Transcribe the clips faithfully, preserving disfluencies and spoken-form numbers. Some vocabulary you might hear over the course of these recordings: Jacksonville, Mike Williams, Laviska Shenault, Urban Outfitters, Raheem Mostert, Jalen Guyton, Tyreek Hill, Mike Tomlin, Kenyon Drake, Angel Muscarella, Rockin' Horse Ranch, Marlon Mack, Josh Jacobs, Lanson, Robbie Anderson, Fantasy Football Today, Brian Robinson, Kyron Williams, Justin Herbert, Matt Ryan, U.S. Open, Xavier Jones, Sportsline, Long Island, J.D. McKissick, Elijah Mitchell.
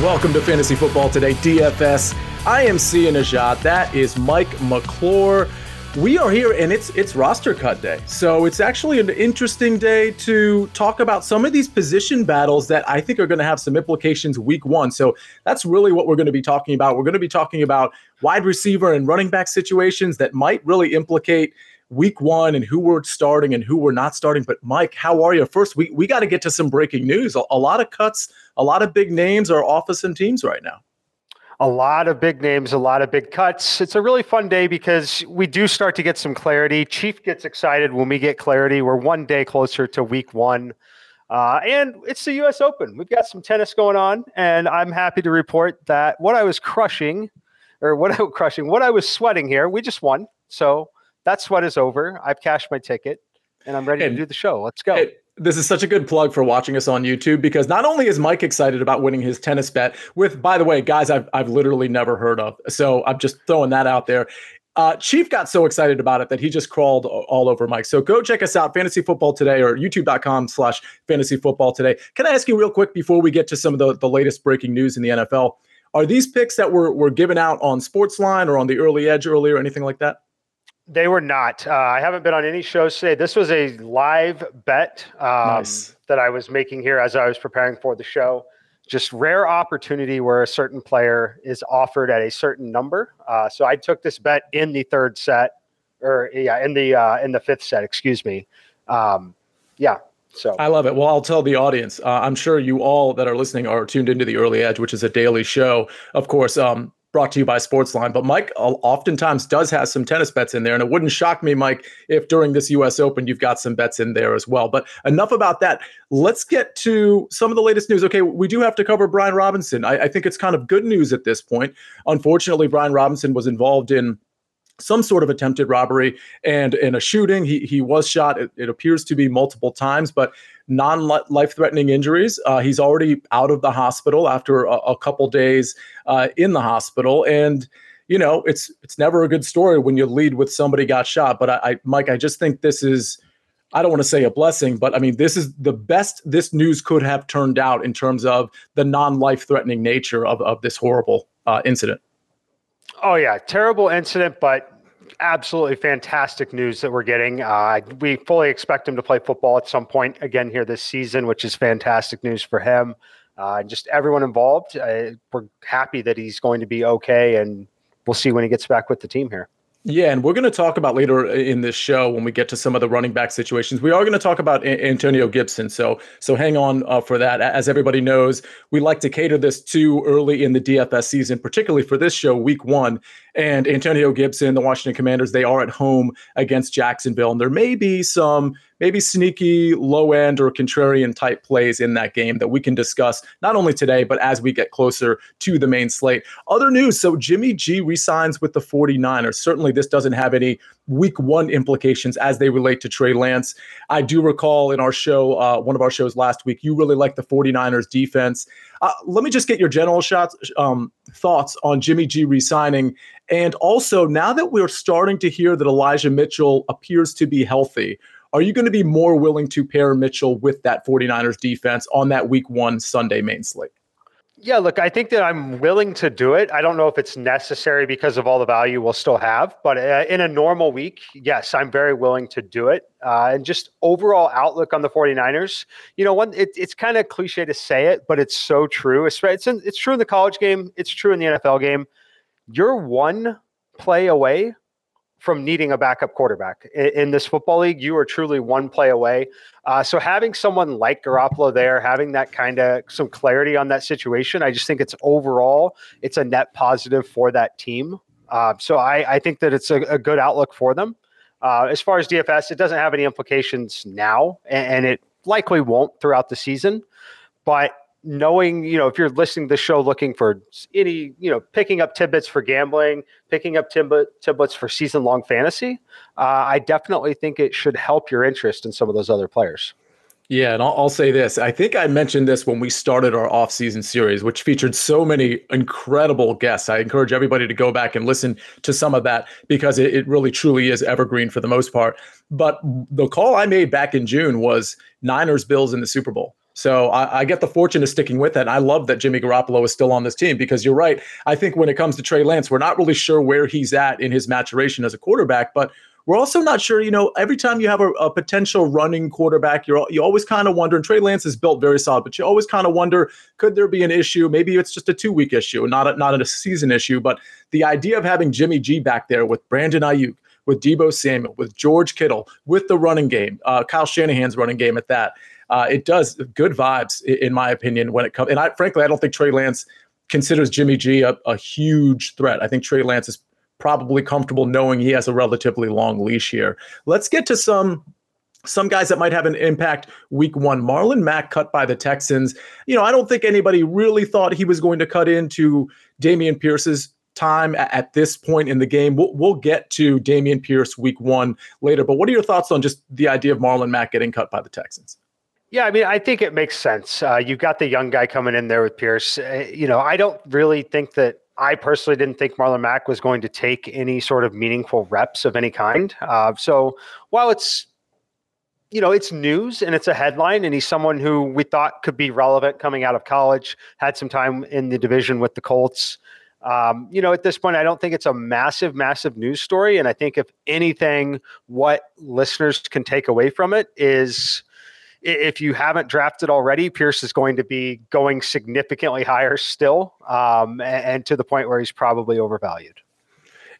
Welcome to Fantasy Football Today, D F S. I am seeing a shot. That is Mike McClure. We are here, and it's it's roster cut day. So it's actually an interesting day to talk about some of these position battles that I think are going to have some implications week one. So that's really what we're going to be talking about. We're going to be talking about wide receiver and running back situations that might really implicate week one and who we're starting and who we're not starting. But Mike, how are you? First, we, we got to get to some breaking news. A, a lot of cuts. A lot of big names are off of some teams right now. A lot of big names, a lot of big cuts. It's a really fun day because we do start to get some clarity. Chief gets excited when we get clarity. We're one day closer to week one. Uh, and it's the U S Open. We've got some tennis going on, and I'm happy to report that what I was crushing, or what I was crushing, what I was sweating here, we just won. So that sweat is over. I've cashed my ticket, and I'm ready and, to do the show. Let's go. And- This is such a good plug for watching us on YouTube, because not only is Mike excited about winning his tennis bet with, by the way, guys I've I've literally never heard of. So I'm just throwing that out there. Uh, Chief got so excited about it that he just crawled all over Mike. So go check us out, Fantasy Football Today, or YouTube dot com slash Fantasy Football Today. Can I ask you real quick before we get to some of the, the latest breaking news in the N F L? Are these picks that were were given out on Sportsline or on the Early Edge earlier, anything like that? They were not. Uh, I haven't been on any shows today. This was a live bet um, nice. that I was making here as I was preparing for the show. Just rare opportunity where a certain player is offered at a certain number. Uh, so I took this bet in the third set, or yeah, in the uh, in the fifth set. Excuse me. Um, yeah. So I love it. Well, I'll tell the audience. Uh, I'm sure you all that are listening are tuned into the Early Edge, which is a daily show, of course. Um, brought to you by Sportsline. But Mike oftentimes does have some tennis bets in there. And it wouldn't shock me, Mike, if during this U S Open, you've got some bets in there as well. But enough about that. Let's get to some of the latest news. Okay, we do have to cover Brian Robinson. I, I think it's kind of good news at this point. Unfortunately, Brian Robinson was involved in some sort of attempted robbery and in a shooting. He he was shot, it, it appears to be multiple times, but non-life-threatening injuries. Uh, he's already out of the hospital after a, a couple days uh, in the hospital. And, you know, it's it's never a good story when you lead with somebody got shot. But I, I Mike, I just think this is, I don't want to say a blessing, but I mean, this is the best this news could have turned out in terms of the non-life-threatening nature of, of this horrible uh, incident. Oh, yeah. Terrible incident, but absolutely fantastic news that we're getting. Uh, we fully expect him to play football at some point again here this season, which is fantastic news for him. Uh, just everyone involved. Uh, we're happy that he's going to be okay, and we'll see when he gets back with the team here. Yeah, and we're going to talk about later in this show when we get to some of the running back situations. We are going to talk about A- Antonio Gibson, so so hang on uh, for that. As everybody knows, we like to cater this too early in the D F S season, particularly for this show, week one. And Antonio Gibson, the Washington Commanders, they are at home against Jacksonville, and there may be some maybe sneaky, low-end or contrarian-type plays in that game that we can discuss not only today, but as we get closer to the main slate. Other news, so Jimmy G resigns with the 49ers. Certainly this doesn't have any week one implications as they relate to Trey Lance. I do recall in our show, uh, one of our shows last week, you really liked the 49ers defense. Uh, let me just get your general shots, um, thoughts on Jimmy G resigning. And also, now that we're starting to hear that Elijah Mitchell appears to be healthy, are you going to be more willing to pair Mitchell with that 49ers defense on that week one Sunday main slate? Yeah, look, I think that I'm willing to do it. I don't know if it's necessary because of all the value we'll still have, but in a normal week, yes, I'm very willing to do it. Uh, and just overall outlook on the 49ers, you know, one, it, it's kind of cliche to say it, but it's so true. It's, it's, in, it's true in the college game. It's true in the N F L game. You're one play away from needing a backup quarterback in, in this football league. You are truly one play away. Uh, so having someone like Garoppolo there, having that kind of some clarity on that situation, I just think it's overall, it's a net positive for that team. Uh, so I, I think that it's a, a good outlook for them. Uh, as far as D F S, it doesn't have any implications now, and, and it likely won't throughout the season, but knowing, you know, if you're listening to the show looking for any, you know, picking up tidbits for gambling, picking up tidbit, tidbits for season-long fantasy, uh, I definitely think it should help your interest in some of those other players. Yeah, and I'll, I'll say this. I think I mentioned this when we started our off-season series, which featured so many incredible guests. I encourage everybody to go back and listen to some of that because it, it really truly is evergreen for the most part. But the call I made back in June was Niners Bills in the Super Bowl. So I, I get the fortune of sticking with it. And I love that Jimmy Garoppolo is still on this team because you're right. I think when it comes to Trey Lance, we're not really sure where he's at in his maturation as a quarterback, but we're also not sure, you know, every time you have a, a potential running quarterback, you're you always kind of wonder, and Trey Lance is built very solid, but you always kind of wonder, could there be an issue? Maybe it's just a two-week issue and not a, not a season issue, but the idea of having Jimmy G back there with Brandon Ayuk, with Deebo Samuel, with George Kittle, with the running game, uh, Kyle Shanahan's running game at that, Uh, it does good vibes, in my opinion, when it comes. And I, frankly, I don't think Trey Lance considers Jimmy G a, a huge threat. I think Trey Lance is probably comfortable knowing he has a relatively long leash here. Let's get to some some guys that might have an impact week one. Marlon Mack cut by the Texans. You know, I don't think anybody really thought he was going to cut into Damian Pierce's time at, at this point in the game. We'll, we'll get to Damian Pierce week one later. But what are your thoughts on just the idea of Marlon Mack getting cut by the Texans? Yeah, I mean, I think it makes sense. Uh, you've got the young guy coming in there with Pierce. Uh, you know, I don't really think that I personally didn't think Marlon Mack was going to take any sort of meaningful reps of any kind. Uh, so while it's, you know, it's news and it's a headline, and he's someone who we thought could be relevant coming out of college, had some time in the division with the Colts. Um, you know, at this point, I don't think it's a massive, massive news story. And I think if anything, what listeners can take away from it is, if you haven't drafted already, Pierce is going to be going significantly higher still, um, and, and to the point where he's probably overvalued.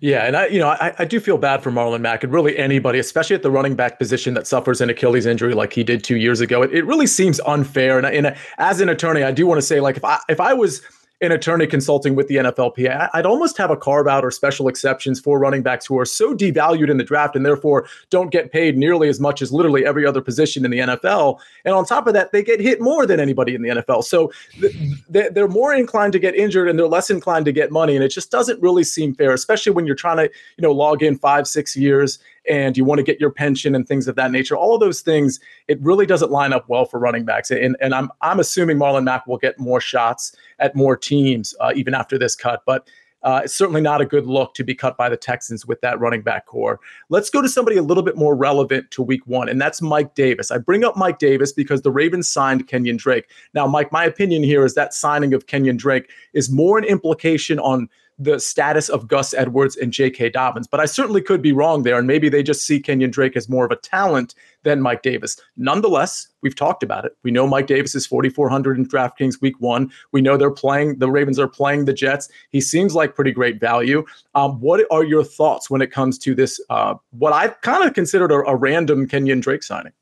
Yeah, and I, you know, I, I do feel bad for Marlon Mack and really anybody, especially at the running back position that suffers an Achilles injury like he did two years ago. It, it really seems unfair. And, and as an attorney, I do want to say, like, if I if I was an attorney consulting with the N F L P A, I'd almost have a carve-out or special exceptions for running backs who are so devalued in the draft and therefore don't get paid nearly as much as literally every other position in the N F L. And on top of that, they get hit more than anybody in the N F L. So th- they're more inclined to get injured and they're less inclined to get money. And it just doesn't really seem fair, especially when you're trying to, you know, log in five, six years and you want to get your pension and things of that nature. All of those things, it really doesn't line up well for running backs. And, and I'm I'm assuming Marlon Mack will get more shots at more teams uh, even after this cut. But uh, it's certainly not a good look to be cut by the Texans with that running back core. Let's go to somebody a little bit more relevant to week one, and that's Mike Davis. I bring up Mike Davis because the Ravens signed Kenyon Drake. Now, Mike, my opinion here is that signing of Kenyon Drake is more an implication on the status of Gus Edwards and J K. Dobbins. But I certainly could be wrong there, and maybe they just see Kenyon Drake as more of a talent than Mike Davis. Nonetheless, we've talked about it. We know Mike Davis is forty-four hundred in DraftKings week one. We know they're playing, the Ravens are playing the Jets. He seems like pretty great value. Um, what are your thoughts when it comes to this, uh, what I kind of considered a, a random Kenyon Drake signing?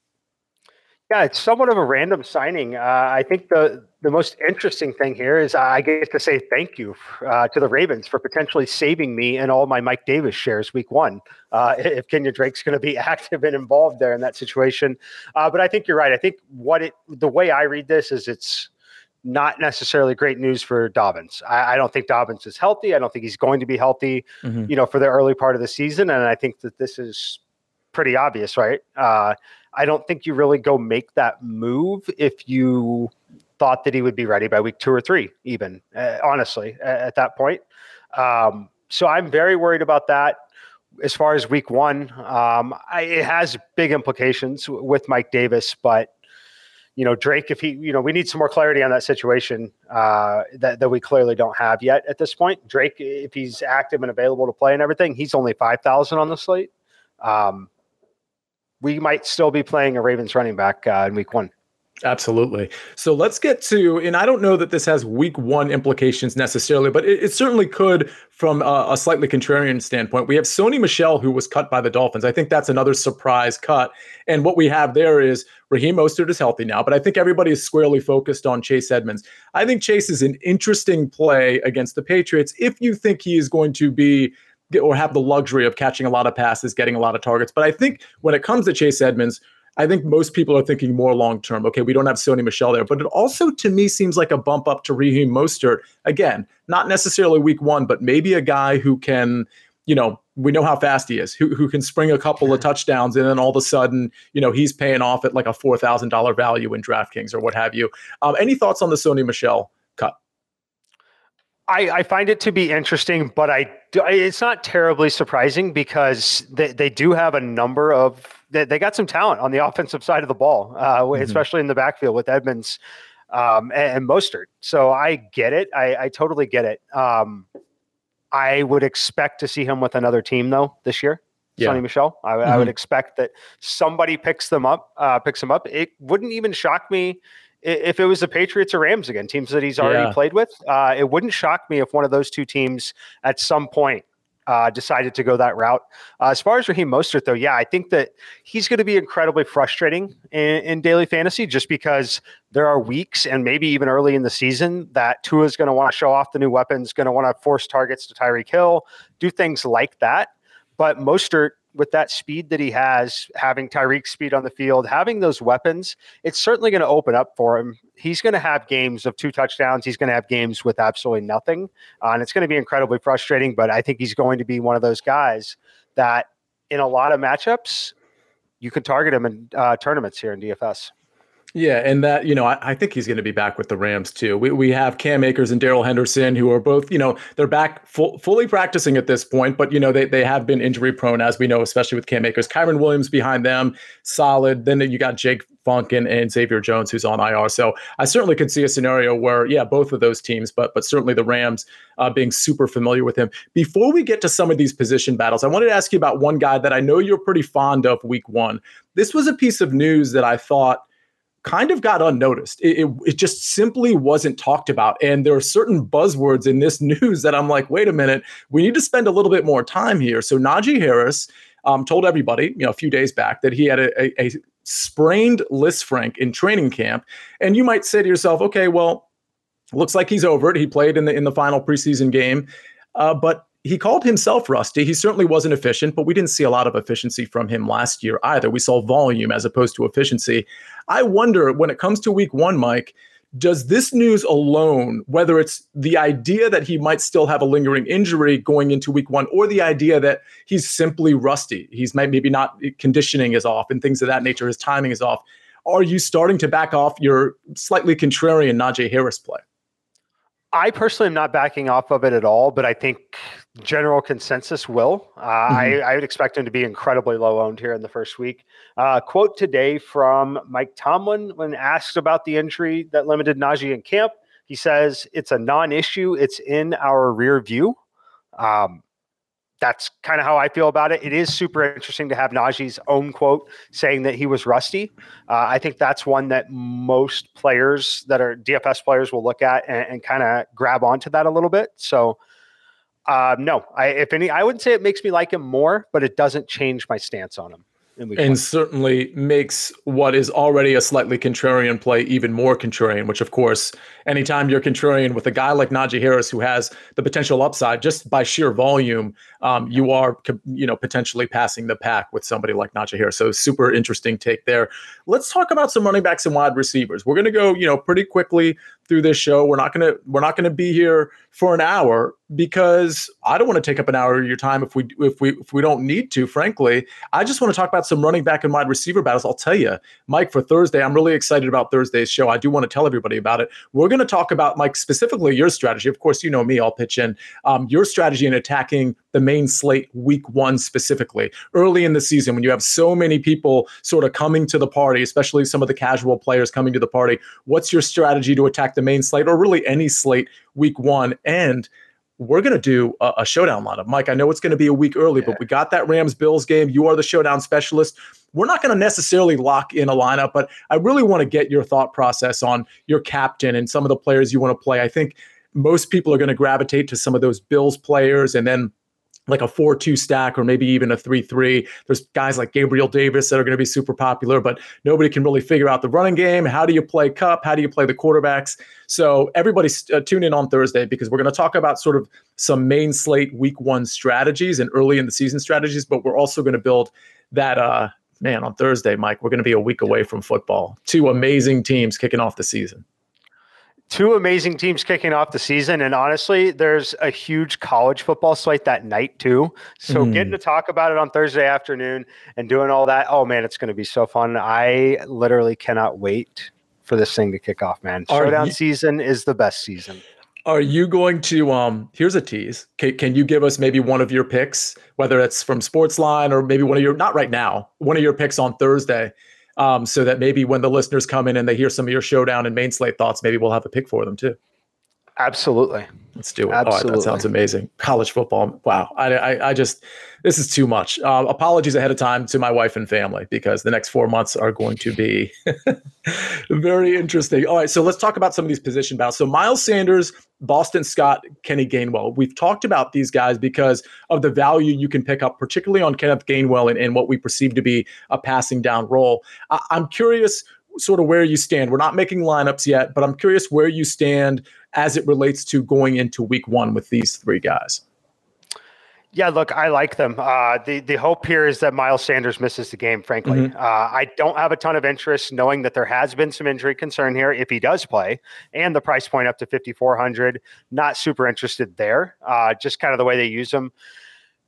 Yeah, it's somewhat of a random signing. Uh, I think the the most interesting thing here is I get to say thank you uh, to the Ravens for potentially saving me and all my Mike Davis shares week one, uh, if Kenyon Drake's going to be active and involved there in that situation. Uh, but I think you're right. I think what it the way I read this is it's not necessarily great news for Dobbins. I, I don't think Dobbins is healthy. I don't think he's going to be healthy, mm-hmm. you know, for the early part of the season. And I think that this is pretty obvious, right? Uh, I don't think you really go make that move if you thought that he would be ready by week two or three, even, uh, honestly, uh, at that point. Um, so I'm very worried about that. As far as week one, um, I, it has big implications w- with Mike Davis, but you know, Drake, if he, you know, we need some more clarity on that situation uh, that, that we clearly don't have yet at this point. Drake, if he's active and available to play and everything, he's only five thousand on the slate. Um, we might still be playing a Ravens running back uh, in week one. Absolutely. So let's get to, and I don't know that this has week one implications necessarily, but it, it certainly could from a, a slightly contrarian standpoint. We have Sony Michel, who was cut by the Dolphins. I think that's another surprise cut. And what we have there is Raheem Mostert is healthy now, but I think everybody is squarely focused on Chase Edmonds. I think Chase is an interesting play against the Patriots if you think he is going to be or have the luxury of catching a lot of passes, getting a lot of targets. But I think when it comes to Chase Edmonds, I think most people are thinking more long-term. Okay, we don't have Sony Michel there, but it also, to me, seems like a bump up to Raheem Mostert. Again, not necessarily week one, but maybe a guy who can, you know, we know how fast he is, who who can spring a couple of touchdowns, and then all of a sudden, you know, he's paying off at like a four thousand dollars value in DraftKings or what have you. Um, any thoughts on the Sony Michel cut? I, I find it to be interesting, but I do, it's not terribly surprising because they, they do have a number of they, they got some talent on the offensive side of the ball, uh, mm-hmm. especially in the backfield with Edmonds um, and, and Mostert. So I get it. I, I totally get it. Um, I would expect to see him with another team though this year. Yeah. Sony Michel. I, mm-hmm. I would expect that somebody picks them up. Uh, picks him up. It wouldn't even shock me if it was the Patriots or Rams again, teams that he's already yeah. played with. Uh, it wouldn't shock me if one of those two teams at some point uh, decided to go that route. Uh, as far as Raheem Mostert, though, yeah, I think that he's going to be incredibly frustrating in, in daily fantasy just because there are weeks and maybe even early in the season that Tua is going to want to show off the new weapons, going to want to force targets to Tyreek Hill, do things like that. But Mostert, with that speed that he has, having Tyreek's speed on the field, having those weapons, it's certainly going to open up for him. He's going to have games of two touchdowns. He's going to have games with absolutely nothing. Uh, and it's going to be incredibly frustrating, but I think he's going to be one of those guys that in a lot of matchups, you can target him in uh, tournaments here in D F S. Yeah, and that, you know, I, I think he's going to be back with the Rams too. We we have Cam Akers and Darrell Henderson, who are both, you know, they're back full, fully practicing at this point, but, you know, they they have been injury prone, as we know, especially with Cam Akers. Kyron Williams behind them, solid. Then you got Jake Funk and, and Xavier Jones, who's on I R. So I certainly could see a scenario where, yeah, both of those teams, but but certainly the Rams uh, being super familiar with him. Before we get to some of these position battles, I wanted to ask you about one guy that I know you're pretty fond of week one. This was a piece of news that I thought kind of got unnoticed. It, it it just simply wasn't talked about. And there are certain buzzwords in this news that I'm like, wait a minute, we need to spend a little bit more time here. So Najee Harris um, told everybody, you know, a few days back that he had a, a, a sprained Lisfranc in training camp. And you might say to yourself, okay, well, looks like he's over it. He played in the, in the final preseason game. Uh, but he called himself rusty. He certainly wasn't efficient, but we didn't see a lot of efficiency from him last year either. We saw volume as opposed to efficiency. I wonder, when it comes to week one, Mike, does this news alone, whether it's the idea that he might still have a lingering injury going into week one or the idea that he's simply rusty, he's maybe not conditioning is off and things of that nature, his timing is off, are you starting to back off your slightly contrarian Najee Harris play? I personally am not backing off of it at all, but I think general consensus will. Uh, mm-hmm. I, I would expect him to be incredibly low owned here in the first week. Uh, quote today from Mike Tomlin when asked about the injury that limited Najee in camp. He says, it's a non-issue. It's in our rear view. Um, that's kind of how I feel about it. It is super interesting to have Najee's own quote saying that he was rusty. Uh, I think that's one that most players that are D F S players will look at and, and kind of grab onto that a little bit. So uh, no, I, if any, I wouldn't say it makes me like him more, but it doesn't change my stance on him. And play. Certainly makes what is already a slightly contrarian play even more contrarian, which, of course, anytime you're contrarian with a guy like Najee Harris who has the potential upside just by sheer volume, um, you are you know, potentially passing the pack with somebody like Najee Harris. So super interesting take there. Let's talk about some running backs and wide receivers. We're going to go you know, pretty quickly through this show. We're not gonna we're not gonna be here for an hour because I don't want to take up an hour of your time if we if we if we don't need to. Frankly, I just want to talk about some running back and wide receiver battles. I'll tell you, Mike, for Thursday, I'm really excited about Thursday's show. I do want to tell everybody about it. We're going to talk about, Mike, specifically your strategy. Of course, you know me. I'll pitch in um, your strategy in attacking the main slate week one specifically early in the season when you have so many people sort of coming to the party, especially some of the casual players coming to the party. What's your strategy to attack the main slate or really any slate week one? And we're going to do a, a showdown lineup. Mike, I know it's going to be a week early, yeah. but we got that Rams-Bills game. You are the showdown specialist. We're not going to necessarily lock in a lineup, but I really want to get your thought process on your captain and some of the players you want to play. I think most people are going to gravitate to some of those Bills players and then like a four two stack or maybe even a three three. There's guys like Gabriel Davis that are going to be super popular, but nobody can really figure out the running game. How do you play Cup? How do you play the quarterbacks? So everybody uh, tune in on Thursday because we're going to talk about sort of some main slate week one strategies and early in the season strategies, but we're also going to build that, uh, man, on Thursday, Mike, we're going to be a week away from football. Two amazing teams kicking off the season. Two amazing teams kicking off the season. And honestly, there's a huge college football slate that night too. So mm. getting to talk about it on Thursday afternoon and doing all that. Oh man, it's going to be so fun. I literally cannot wait for this thing to kick off, man. Are Showdown you, season is the best season. Are you going to, um, here's a tease. Can, can you give us maybe one of your picks, whether it's from Sportsline or maybe one of your, not right now, one of your picks on Thursday? Um, so that maybe when the listeners come in and they hear some of your showdown and main slate thoughts, maybe we'll have a pick for them too. Absolutely. Let's do it. Absolutely. All right, that sounds amazing. College football. Wow. I, I, I just, this is too much. Uh, apologies ahead of time to my wife and family because the next four months are going to be very interesting. All right. So let's talk about some of these position battles. So Miles Sanders, Boston Scott, Kenny Gainwell. We've talked about these guys because of the value you can pick up, particularly on Kenneth Gainwell and, and what we perceive to be a passing down role. I, I'm curious sort of where you stand. We're not making lineups yet, but I'm curious where you stand as it relates to going into week one with these three guys. Yeah, look, I like them. Uh, the the hope here is that Miles Sanders misses the game, frankly. Mm-hmm. Uh, I don't have a ton of interest knowing that there has been some injury concern here if he does play, and the price point up to fifty-four hundred dollars. Not super interested there, uh, just kind of the way they use him.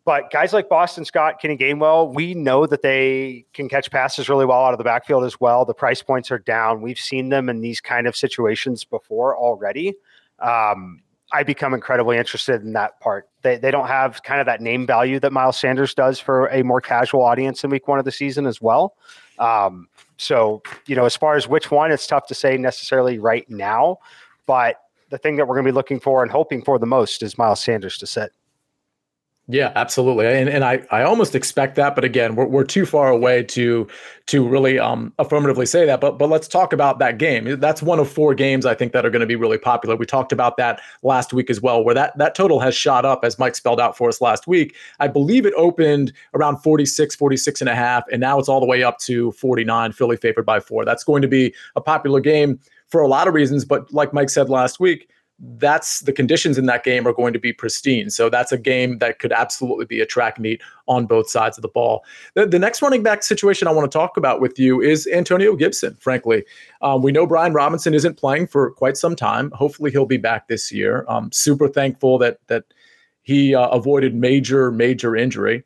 But guys like Boston Scott, Kenny Gainwell, we know that they can catch passes really well out of the backfield as well. The price points are down. We've seen them in these kind of situations before already. Um, I become incredibly interested in that part. They they don't have kind of that name value that Miles Sanders does for a more casual audience in week one of the season as well. Um, so, you know, as far as which one, it's tough to say necessarily right now. But the thing that we're going to be looking for and hoping for the most is Miles Sanders to sit. Yeah, absolutely. And and I, I almost expect that. But again, we're we're too far away to to really um, affirmatively say that. But but let's talk about that game. That's one of four games, I think, that are going to be really popular. We talked about that last week as well, where that, that total has shot up, as Mike spelled out for us last week. I believe it opened around forty-six, forty-six and a half. And now it's all the way up to forty-nine, Philly favored by four. That's going to be a popular game for a lot of reasons. But like Mike said last week, that's the conditions in that game are going to be pristine. So that's a game that could absolutely be a track meet on both sides of the ball. The, the next running back situation I want to talk about with you is Antonio Gibson, frankly. Um, we know Brian Robinson isn't playing for quite some time. Hopefully he'll be back this year. Um, super thankful that that he uh, avoided major, major injury.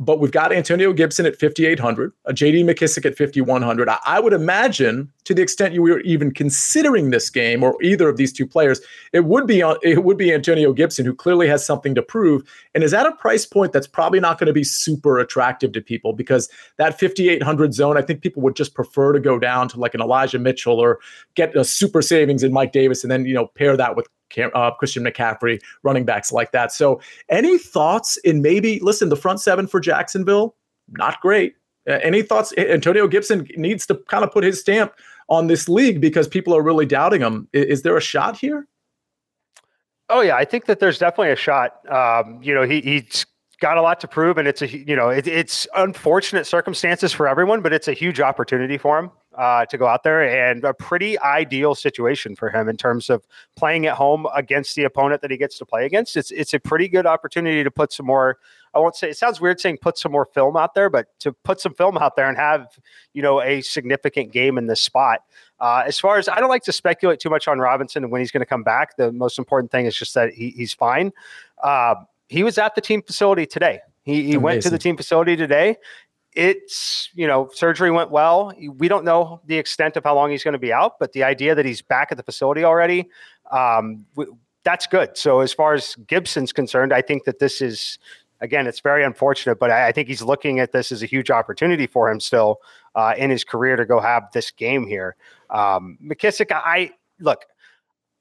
But we've got Antonio Gibson at fifty-eight hundred, J D. McKissick at fifty-one hundred. I, I would imagine, to the extent you were even considering this game or either of these two players, it would be on, it would be Antonio Gibson, who clearly has something to prove. And is at a price point that's probably not going to be super attractive to people because that fifty-eight hundred zone, I think people would just prefer to go down to like an Elijah Mitchell or get a super savings in Mike Davis and then, you know, pair that with Uh, Christian McCaffrey, running backs like that. So any thoughts in maybe, listen, the front seven for Jacksonville, not great. Uh, any thoughts? Antonio Gibson needs to kind of put his stamp on this league because people are really doubting him. Is, is there a shot here? Oh yeah. I think that there's definitely a shot. Um, you know, he, he's got a lot to prove and it's a, you know, it, it's unfortunate circumstances for everyone, but it's a huge opportunity for him. uh, to go out there, and a pretty ideal situation for him in terms of playing at home against the opponent that he gets to play against. It's it's a pretty good opportunity to put some more, I won't say, it sounds weird saying put some more film out there, but to put some film out there and have, you know, a significant game in this spot. Uh, as far as, I don't like to speculate too much on Robinson and when he's going to come back. The most important thing is just that he, he's fine. Uh, he was at the team facility today. He, he went to the team facility today. It's, you know, surgery went well. We don't know the extent of how long he's going to be out, but the idea that he's back at the facility already, um, w- that's good. So as far as Gibson's concerned, I think that this is, again, it's very unfortunate, but I, I think he's looking at this as a huge opportunity for him still uh, in his career to go have this game here. Um, McKissick, I look,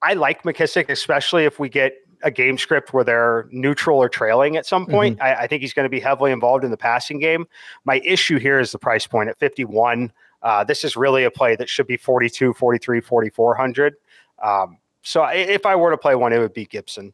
I like McKissick, especially if we get a game script where they're neutral or trailing at some point. Mm-hmm. I, I think he's going to be heavily involved in the passing game. My issue here is the price point at fifty-one. Uh, this is really a play that should be forty-two, forty-three, forty-four hundred. Um, so I, if I were to play one, it would be Gibson.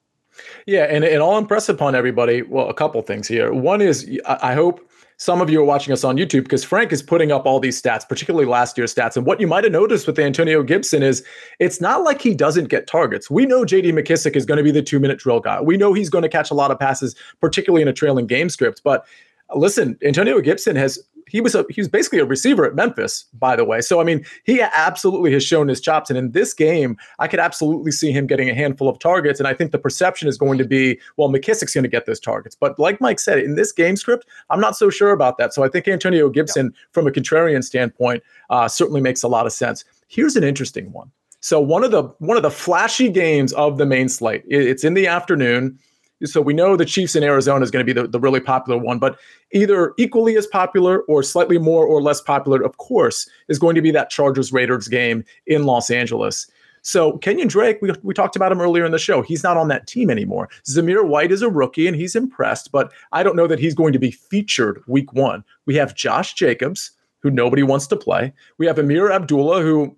Yeah. And, and I'll impress upon everybody. Well, a couple things here. One is I, I hope some of you are watching us on YouTube, because Frank is putting up all these stats, particularly last year's stats. And what you might have noticed with Antonio Gibson is it's not like he doesn't get targets. We know J D. McKissick is going to be the two-minute drill guy. We know he's going to catch a lot of passes, particularly in a trailing game script. But listen, Antonio Gibson has he was a, he was basically a receiver at Memphis, by the way. So, I mean, he absolutely has shown his chops. And in this game, I could absolutely see him getting a handful of targets. And I think the perception is going to be, well, McKissick's going to get those targets. But like Mike said, in this game script, I'm not so sure about that. So I think Antonio Gibson, yeah. from a contrarian standpoint, uh, certainly makes a lot of sense. Here's an interesting one. So one of the one of the flashy games of the main slate, it's in the afternoon. So we know the Chiefs in Arizona is going to be the, the really popular one, but either equally as popular or slightly more or less popular, of course, is going to be that Chargers-Raiders game in Los Angeles. So Kenyon Drake, we we talked about him earlier in the show. He's not on that team anymore. Zamir White is a rookie, and he's impressed, but I don't know that he's going to be featured week one. We have Josh Jacobs, who nobody wants to play. We have Ameer Abdullah, who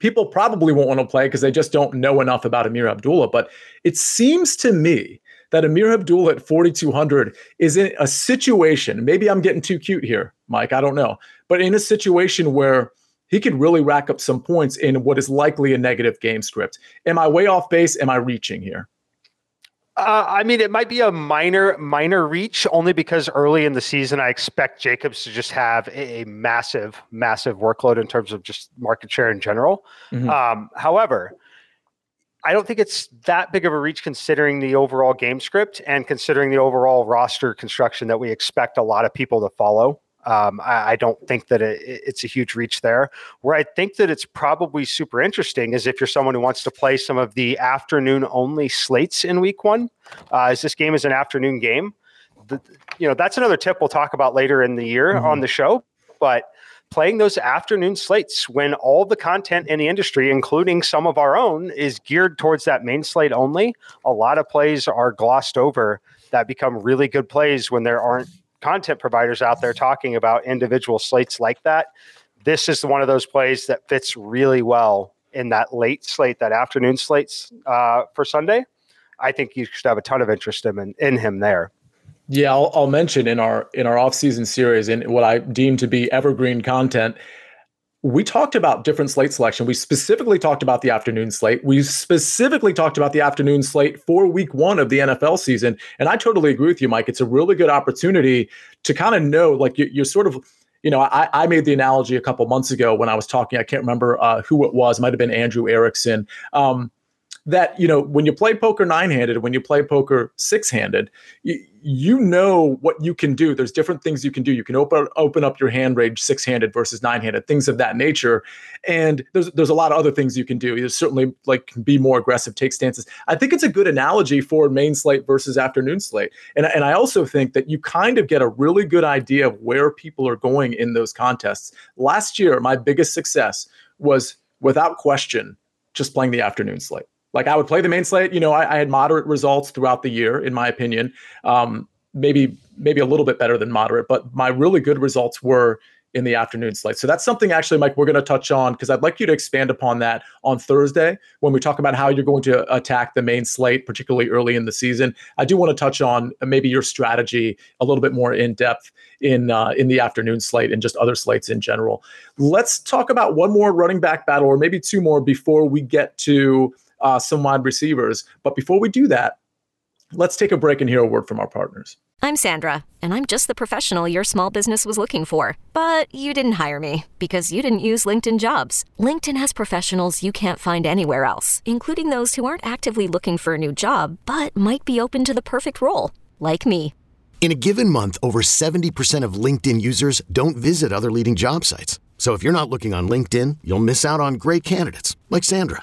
people probably won't want to play because they just don't know enough about Ameer Abdullah. But it seems to me that Ameer Abdullah at forty-two hundred is in a situation, maybe I'm getting too cute here, Mike, I don't know, but in a situation where he could really rack up some points in what is likely a negative game script. Am I way off base? Am I reaching here? Uh, I mean, it might be a minor, minor reach only because early in the season, I expect Jacobs to just have a, a massive, massive workload in terms of just market share in general. Mm-hmm. Um, however, I don't think it's that big of a reach considering the overall game script and considering the overall roster construction that we expect a lot of people to follow. Um, I, I don't think that it, it's a huge reach there. Where I think that it's probably super interesting is if you're someone who wants to play some of the afternoon-only slates in week one, uh, as this game is an afternoon game. The, you know, that's another tip we'll talk about later in the year mm-hmm. on the show, but playing those afternoon slates when all the content in the industry, including some of our own, is geared towards that main slate only. A lot of plays are glossed over that become really good plays when there aren't content providers out there talking about individual slates like that. This is one of those plays that fits really well in that late slate, that afternoon slates uh, for Sunday. I think you should have a ton of interest in, in him there. Yeah, I'll, I'll mention in our in our off-season series, in what I deem to be evergreen content, we talked about different slate selection. We specifically talked about the afternoon slate. We specifically talked about the afternoon slate for week one of the N F L season. And I totally agree with you, Mike. It's a really good opportunity to kind of know, like you, you're sort of, you know, I, I made the analogy a couple months ago when I was talking. I can't remember uh, who it was. It might have been Andrew Erickson. Um, that, you know, when you play poker nine-handed, when you play poker six-handed, you, you know what you can do. There's different things you can do. You can open open up your hand range six-handed versus nine-handed, things of that nature. And there's there's a lot of other things you can do. There's certainly, like, be more aggressive, take stances. I think it's a good analogy for main slate versus afternoon slate. And, and I also think that you kind of get a really good idea of where people are going in those contests. Last year, my biggest success was, without question, just playing the afternoon slate. Like, I would play the main slate. You know, I, I had moderate results throughout the year, in my opinion. Um, maybe maybe a little bit better than moderate, but my really good results were in the afternoon slate. So that's something actually, Mike, we're going to touch on, because I'd like you to expand upon that on Thursday when we talk about how you're going to attack the main slate, particularly early in the season. I do want to touch on maybe your strategy a little bit more in depth in uh, in the afternoon slate and just other slates in general. Let's talk about one more running back battle, or maybe two more, before we get to uh, some wide receivers. But before we do that, let's take a break and hear a word from our partners. I'm Sandra, and I'm just the professional your small business was looking for. But you didn't hire me because you didn't use LinkedIn Jobs. LinkedIn has professionals you can't find anywhere else, including those who aren't actively looking for a new job, but might be open to the perfect role, like me. In a given month, over seventy percent of LinkedIn users don't visit other leading job sites. So if you're not looking on LinkedIn, you'll miss out on great candidates like Sandra.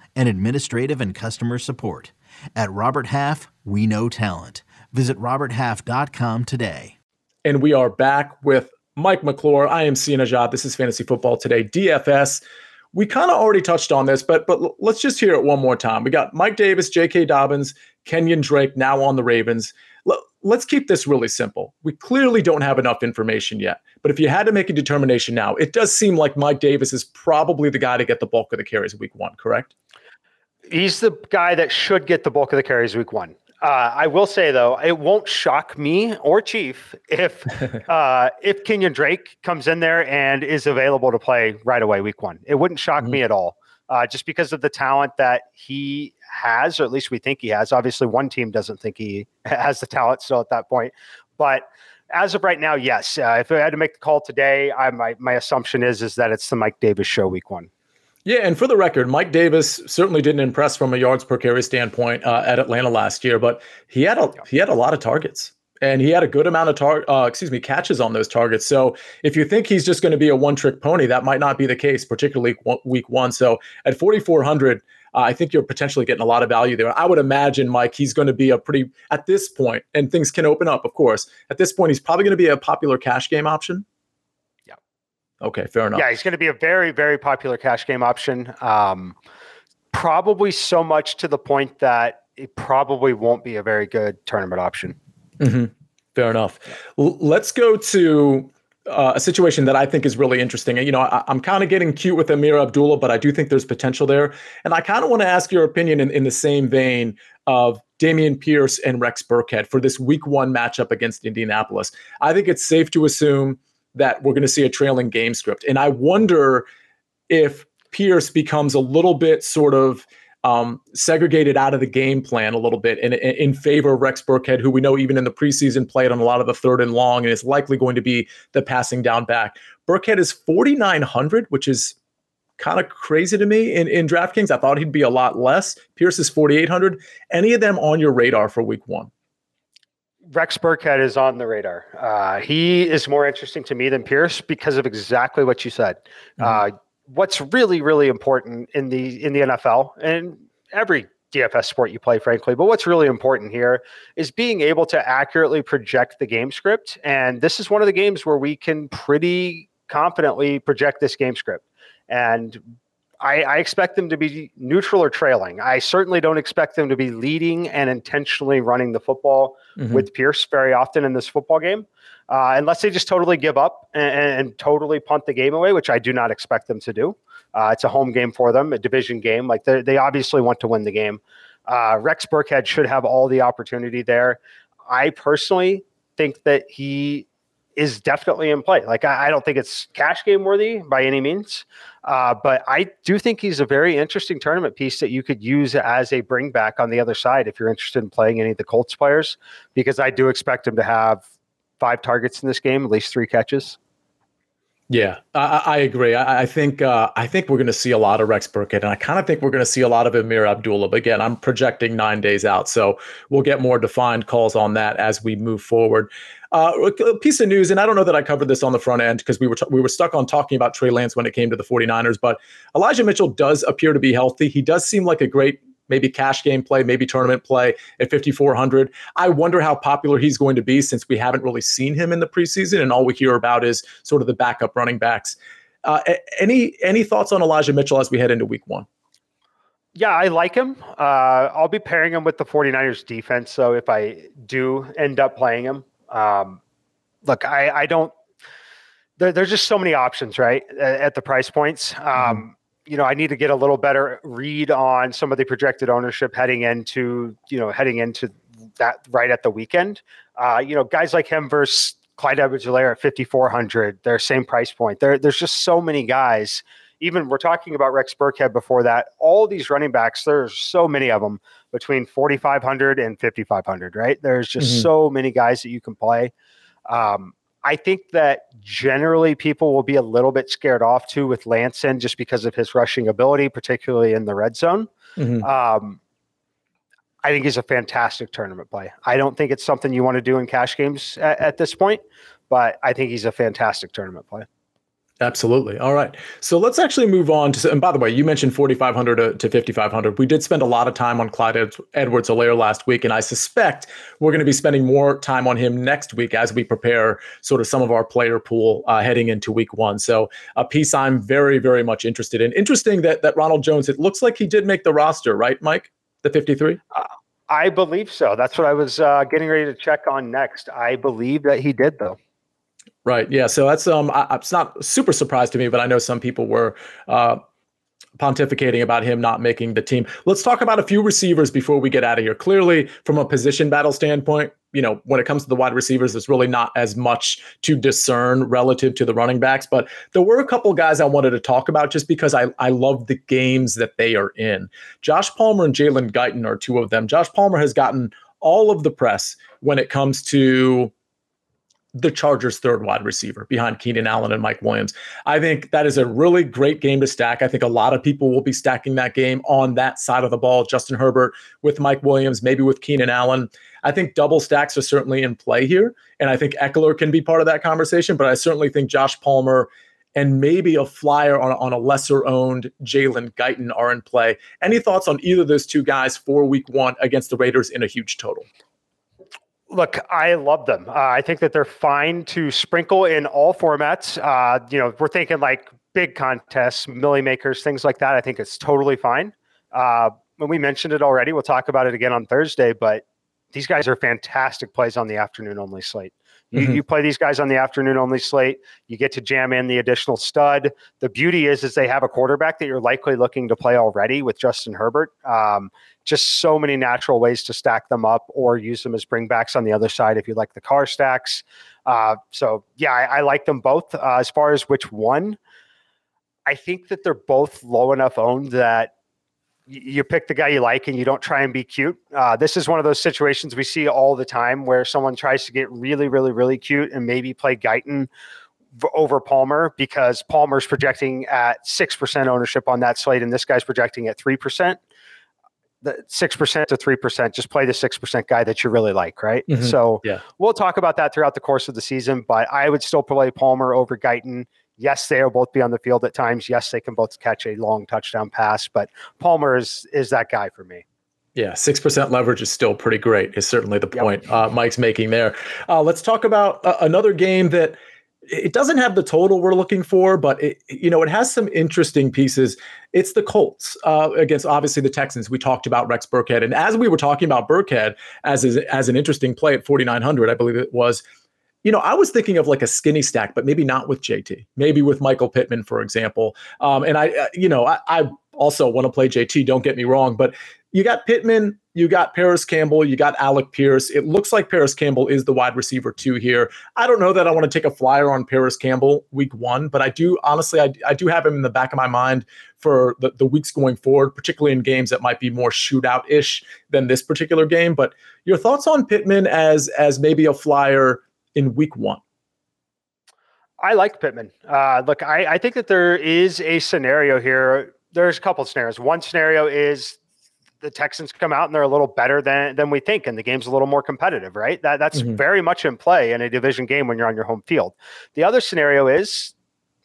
and administrative and customer support. At Robert Half, we know talent. Visit robert half dot com today. And we are back with Mike McClure. I am C. Najat. This is Fantasy Football Today, D F S. We kind of already touched on this, but but let's just hear it one more time. We got Mike Davis, J K. Dobbins, Kenyon Drake now on the Ravens. L- let's keep this really simple. We clearly don't have enough information yet, but if you had to make a determination now, it does seem like Mike Davis is probably the guy to get the bulk of the carries week one, correct? He's the guy that should get the bulk of the carries week one. Uh, I will say, though, it won't shock me or Chief if uh, if Kenyon Drake comes in there and is available to play right away week one. It wouldn't shock mm-hmm. me at all, uh, just because of the talent that he has, or at least we think he has. Obviously, one team doesn't think he has the talent still at that point. But as of right now, yes, uh, if I had to make the call today, I, my, my assumption is, is that it's the Mike Davis show week one. Yeah, and for the record, Mike Davis certainly didn't impress from a yards per carry standpoint uh, at Atlanta last year, but he had a he had a lot of targets, and he had a good amount of tar- uh, excuse me catches on those targets. So if you think he's just going to be a one-trick pony, that might not be the case, particularly week one. So at forty-four hundred, uh, I think you're potentially getting a lot of value there. I would imagine, Mike, he's going to be a pretty at this point, and things can open up, of course. At this point, he's probably going to be a popular cash game option. Okay, fair enough. Yeah, he's going to be a very, very popular cash game option. Um, probably so much to the point that it probably won't be a very good tournament option. Mm-hmm. Fair enough. L- let's go to uh, a situation that I think is really interesting. You know, I- I'm kind of getting cute with Ameer Abdullah, but I do think there's potential there. And I kind of want to ask your opinion in, in the same vein of Damian Pierce and Rex Burkhead for this week one matchup against Indianapolis. I think it's safe to assume that we're going to see a trailing game script. And I wonder if Pierce becomes a little bit sort of um, segregated out of the game plan a little bit in, in, in favor of Rex Burkhead, who we know even in the preseason played on a lot of the third and long and is likely going to be the passing down back. Burkhead is forty-nine hundred, which is kind of crazy to me in, in DraftKings. I thought he'd be a lot less. Pierce is forty-eight hundred. Any of them on your radar for week one? Rex Burkhead is on the radar. Uh, he is more interesting to me than Pierce because of exactly what you said. Mm-hmm. Uh, what's really, really important in the in the N F L and every D F S sport you play, frankly, but what's really important here is being able to accurately project the game script. And this is one of the games where we can pretty confidently project this game script. And I, I expect them to be neutral or trailing. I certainly don't expect them to be leading and intentionally running the football mm-hmm. with Pierce very often in this football game, uh, unless they just totally give up and, and totally punt the game away, which I do not expect them to do. Uh, it's a home game for them, a division game. Like they obviously want to win the game. Uh, Rex Burkhead should have all the opportunity there. I personally think that he is definitely in play. Like, I, I don't think it's cash game worthy by any means. Uh, but I do think he's a very interesting tournament piece that you could use as a bring back on the other side if you're interested in playing any of the Colts players, because I do expect him to have five targets in this game, at least three catches. Yeah, I, I agree. I, I think uh, I think we're going to see a lot of Rex Burkhead, and I kind of think we're going to see a lot of Ameer Abdullah. But again, I'm projecting nine days out, so we'll get more defined calls on that as we move forward. Uh, a piece of news, and I don't know that I covered this on the front end because we were t- we were stuck on talking about Trey Lance when it came to the 49ers, but Elijah Mitchell does appear to be healthy. He does seem like a great maybe cash game play, maybe tournament play at fifty-four hundred. I wonder how popular he's going to be since we haven't really seen him in the preseason, and all we hear about is sort of the backup running backs. Uh, any any thoughts on Elijah Mitchell as we head into week one? Yeah, I like him. Uh, I'll be pairing him with the 49ers defense, so if I do end up playing him, um, look, I, I don't there, – there's just so many options, right, at, at the price points. Um mm-hmm. You know, I need to get a little better read on some of the projected ownership heading into, you know, heading into that right at the weekend. Uh, you know, guys like him versus Clyde Edwards-Helaire at fifty-four hundred, they're same price point. There, there's just so many guys. Even we're talking about Rex Burkhead before that. All these running backs, there's so many of them between forty-five hundred and fifty-five hundred, right? There's just mm-hmm. so many guys that you can play. Um, I think that generally people will be a little bit scared off too with Lanson just because of his rushing ability, particularly in the red zone. Mm-hmm. Um, I think he's a fantastic tournament play. I don't think it's something you want to do in cash games at, at this point, but I think he's a fantastic tournament play. Absolutely. All right. So let's actually move on to, and by the way, you mentioned forty-five hundred to, to fifty-five hundred. We did spend a lot of time on Clyde Ed- Edwards-Helaire last week, and I suspect we're going to be spending more time on him next week as we prepare sort of some of our player pool uh, heading into week one. So a piece I'm very, very much interested in. Interesting that, that Ronald Jones, it looks like he did make the roster, right, Mike? The fifty-three? Uh, I believe so. That's what I was uh, getting ready to check on next. I believe that he did, though. Right. Yeah. So that's um. I, it's not super surprised to me, but I know some people were uh, pontificating about him not making the team. Let's talk about a few receivers before we get out of here. Clearly, from a position battle standpoint, you know, when it comes to the wide receivers, there's really not as much to discern relative to the running backs. But there were a couple guys I wanted to talk about just because I I love the games that they are in. Josh Palmer and Jalen Guyton are two of them. Josh Palmer has gotten all of the press when it comes to the Chargers' third wide receiver behind Keenan Allen and Mike Williams. I think that is a really great game to stack. I think a lot of people will be stacking that game on that side of the ball. Justin Herbert with Mike Williams, maybe with Keenan Allen. I think double stacks are certainly in play here, and I think Eckler can be part of that conversation, but I certainly think Josh Palmer and maybe a flyer on, on a lesser-owned Jalen Guyton are in play. Any thoughts on either of those two guys for week one against the Raiders in a huge total? Look, I love them. Uh, I think that they're fine to sprinkle in all formats. Uh, you know, we're thinking like big contests, milli makers, things like that. I think it's totally fine. Uh, when we mentioned it already, we'll talk about it again on Thursday, but these guys are fantastic plays on the afternoon only slate. You, mm-hmm. you play these guys on the afternoon only slate, you get to jam in the additional stud. The beauty is, is they have a quarterback that you're likely looking to play already with Justin Herbert. Um, just so many natural ways to stack them up or use them as bringbacks on the other side if you like the car stacks. Uh, so yeah, I, I like them both. Uh, as far as which one, I think that they're both low enough owned that you pick the guy you like and you don't try and be cute. Uh, this is one of those situations we see all the time where someone tries to get really, really, really cute and maybe play Guyton over Palmer because Palmer's projecting at six percent ownership on that slate and this guy's projecting at three percent. The six percent to three percent, just play the six percent guy that you really like, right? Mm-hmm. So yeah. We'll talk about that throughout the course of the season, but I would still play Palmer over Guyton. Yes, they will both be on the field at times. Yes, they can both catch a long touchdown pass, but Palmer is, is that guy for me. Yeah, six percent leverage is still pretty great is certainly the point yep. uh, Mike's making there. Uh, let's talk about uh, another game that it doesn't have the total we're looking for, but it, you know, it has some interesting pieces. It's the Colts uh, against, obviously, the Texans. We talked about Rex Burkhead, and as we were talking about Burkhead as, is, as an interesting play at forty-nine hundred, I believe it was, you know, I was thinking of like a skinny stack, but maybe not with J T, maybe with Michael Pittman, for example. Um, and I, uh, you know, I, I also want to play J T, don't get me wrong, but you got Pittman, you got Pierce Campbell, you got Alec Pierce. It looks like Pierce Campbell is the wide receiver two here. I don't know that I want to take a flyer on Pierce Campbell week one, but I do, honestly, I, I do have him in the back of my mind for the, the weeks going forward, particularly in games that might be more shootout-ish than this particular game. But your thoughts on Pittman as, as maybe a flyer in week one? I like Pittman. Uh, look, I, I think that there is a scenario here. There's a couple of scenarios. One scenario is the Texans come out and they're a little better than, than we think, and the game's a little more competitive, right? That That's mm-hmm. very much in play in a division game when you're on your home field. The other scenario is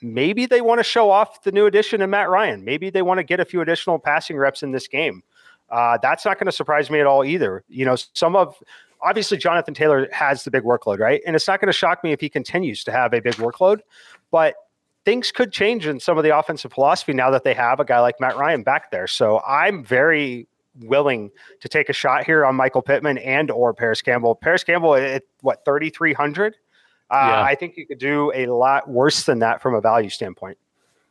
maybe they want to show off the new addition in Matt Ryan. Maybe they want to get a few additional passing reps in this game. Uh, that's not going to surprise me at all either. You know, some of obviously Jonathan Taylor has the big workload, right? And it's not going to shock me if he continues to have a big workload, but things could change in some of the offensive philosophy now that they have a guy like Matt Ryan back there. So I'm very willing to take a shot here on Michael Pittman and or Pierce Campbell. Pierce Campbell at what, thirty-three hundred? Uh, yeah. I think you could do a lot worse than that from a value standpoint.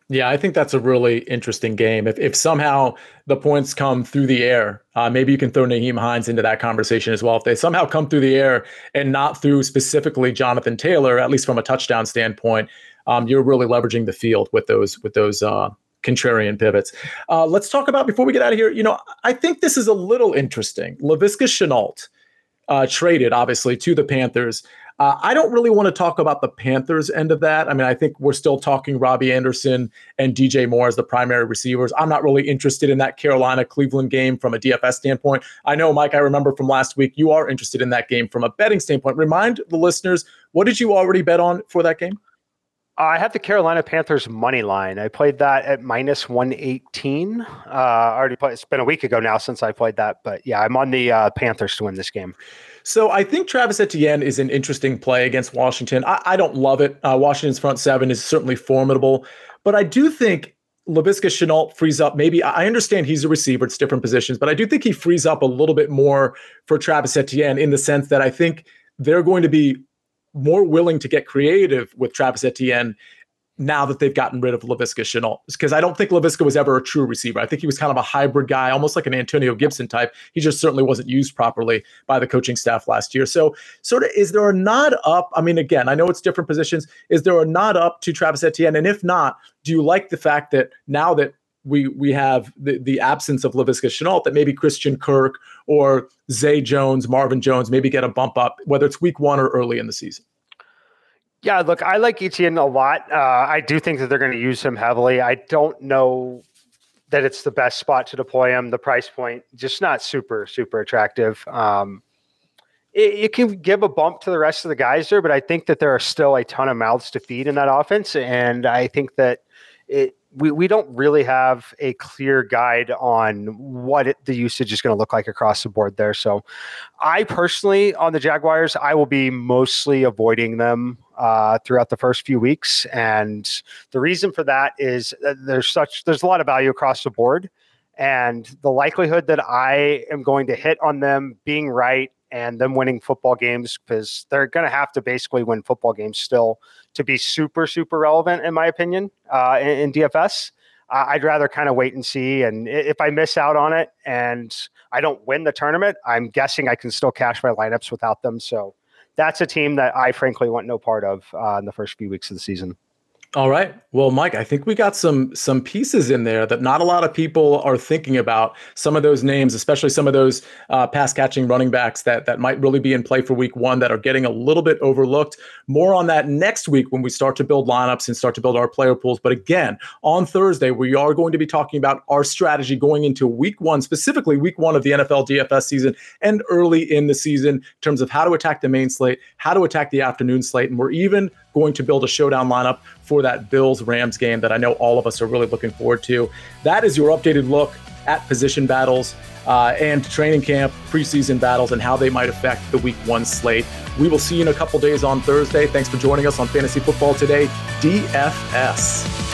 Yeah, I think that's a really interesting game. If if somehow the points come through the air, uh, maybe you can throw Naheem Hines into that conversation as well. If they somehow come through the air and not through specifically Jonathan Taylor, at least from a touchdown standpoint, um, you're really leveraging the field with those with those uh, contrarian pivots. Uh, let's talk about, before we get out of here, you know, I think this is a little interesting. Laviska Shenault uh, traded, obviously, to the Panthers. Uh, I don't really want to talk about the Panthers end of that. I mean, I think we're still talking Robbie Anderson and D J Moore as the primary receivers. I'm not really interested in that Carolina-Cleveland game from a D F S standpoint. I know, Mike, I remember from last week, you are interested in that game from a betting standpoint. Remind the listeners, what did you already bet on for that game? I have the Carolina Panthers money line. I played that at minus one eighteen. Uh, I already played. It's been a week ago now since I played that, but yeah, I'm on the uh, Panthers to win this game. So I think Travis Etienne is an interesting play against Washington. I, I don't love it. Uh, Washington's front seven is certainly formidable, but I do think Laviska Shenault frees up. Maybe I understand he's a receiver; it's different positions, but I do think he frees up a little bit more for Travis Etienne in the sense that I think they're going to be more willing to get creative with Travis Etienne now that they've gotten rid of Laviska Shenault, because I don't think Laviska was ever a true receiver. I think he was kind of a hybrid guy, almost like an Antonio Gibson type. He just certainly wasn't used properly by the coaching staff last year. So sort of, is there a nod up? I mean, again, I know it's different positions. Is there a nod up to Travis Etienne? And if not, do you like the fact that now that we we have the, the absence of Laviska Shenault, that maybe Christian Kirk or Zay Jones, Marvin Jones, maybe get a bump up, whether it's week one or early in the season? Yeah, look, I like Etienne a lot. Uh, I do think that they're going to use him heavily. I don't know that it's the best spot to deploy him. The price point, just not super, super attractive. Um, it, it can give a bump to the rest of the guys there, but I think that there are still a ton of mouths to feed in that offense. And I think that it, We we don't really have a clear guide on what it, the usage is going to look like across the board there. So I personally, on the Jaguars, I will be mostly avoiding them uh, throughout the first few weeks. And the reason for that is that there's such there's a lot of value across the board. And the likelihood that I am going to hit on them being right and them winning football games, because they're going to have to basically win football games still to be super, super relevant, in my opinion, uh, in, in D F S. Uh, I'd rather kind of wait and see. And if I miss out on it and I don't win the tournament, I'm guessing I can still cash my lineups without them. So that's a team that I frankly want no part of uh, in the first few weeks of the season. All right. Well, Mike, I think we got some some pieces in there that not a lot of people are thinking about. Some of those names, especially some of those uh, pass-catching running backs that, that might really be in play for week one that are getting a little bit overlooked. More on that next week when we start to build lineups and start to build our player pools. But again, on Thursday, we are going to be talking about our strategy going into week one, specifically week one of the N F L D F S season and early in the season in terms of how to attack the main slate, how to attack the afternoon slate. And we're even going to build a showdown lineup for that Bills-Rams game that I know all of us are really looking forward to. That is your updated look at position battles uh, and training camp, preseason battles, and how they might affect the week one slate. We will see you in a couple days on Thursday. Thanks for joining us on Fantasy Football Today, D F S.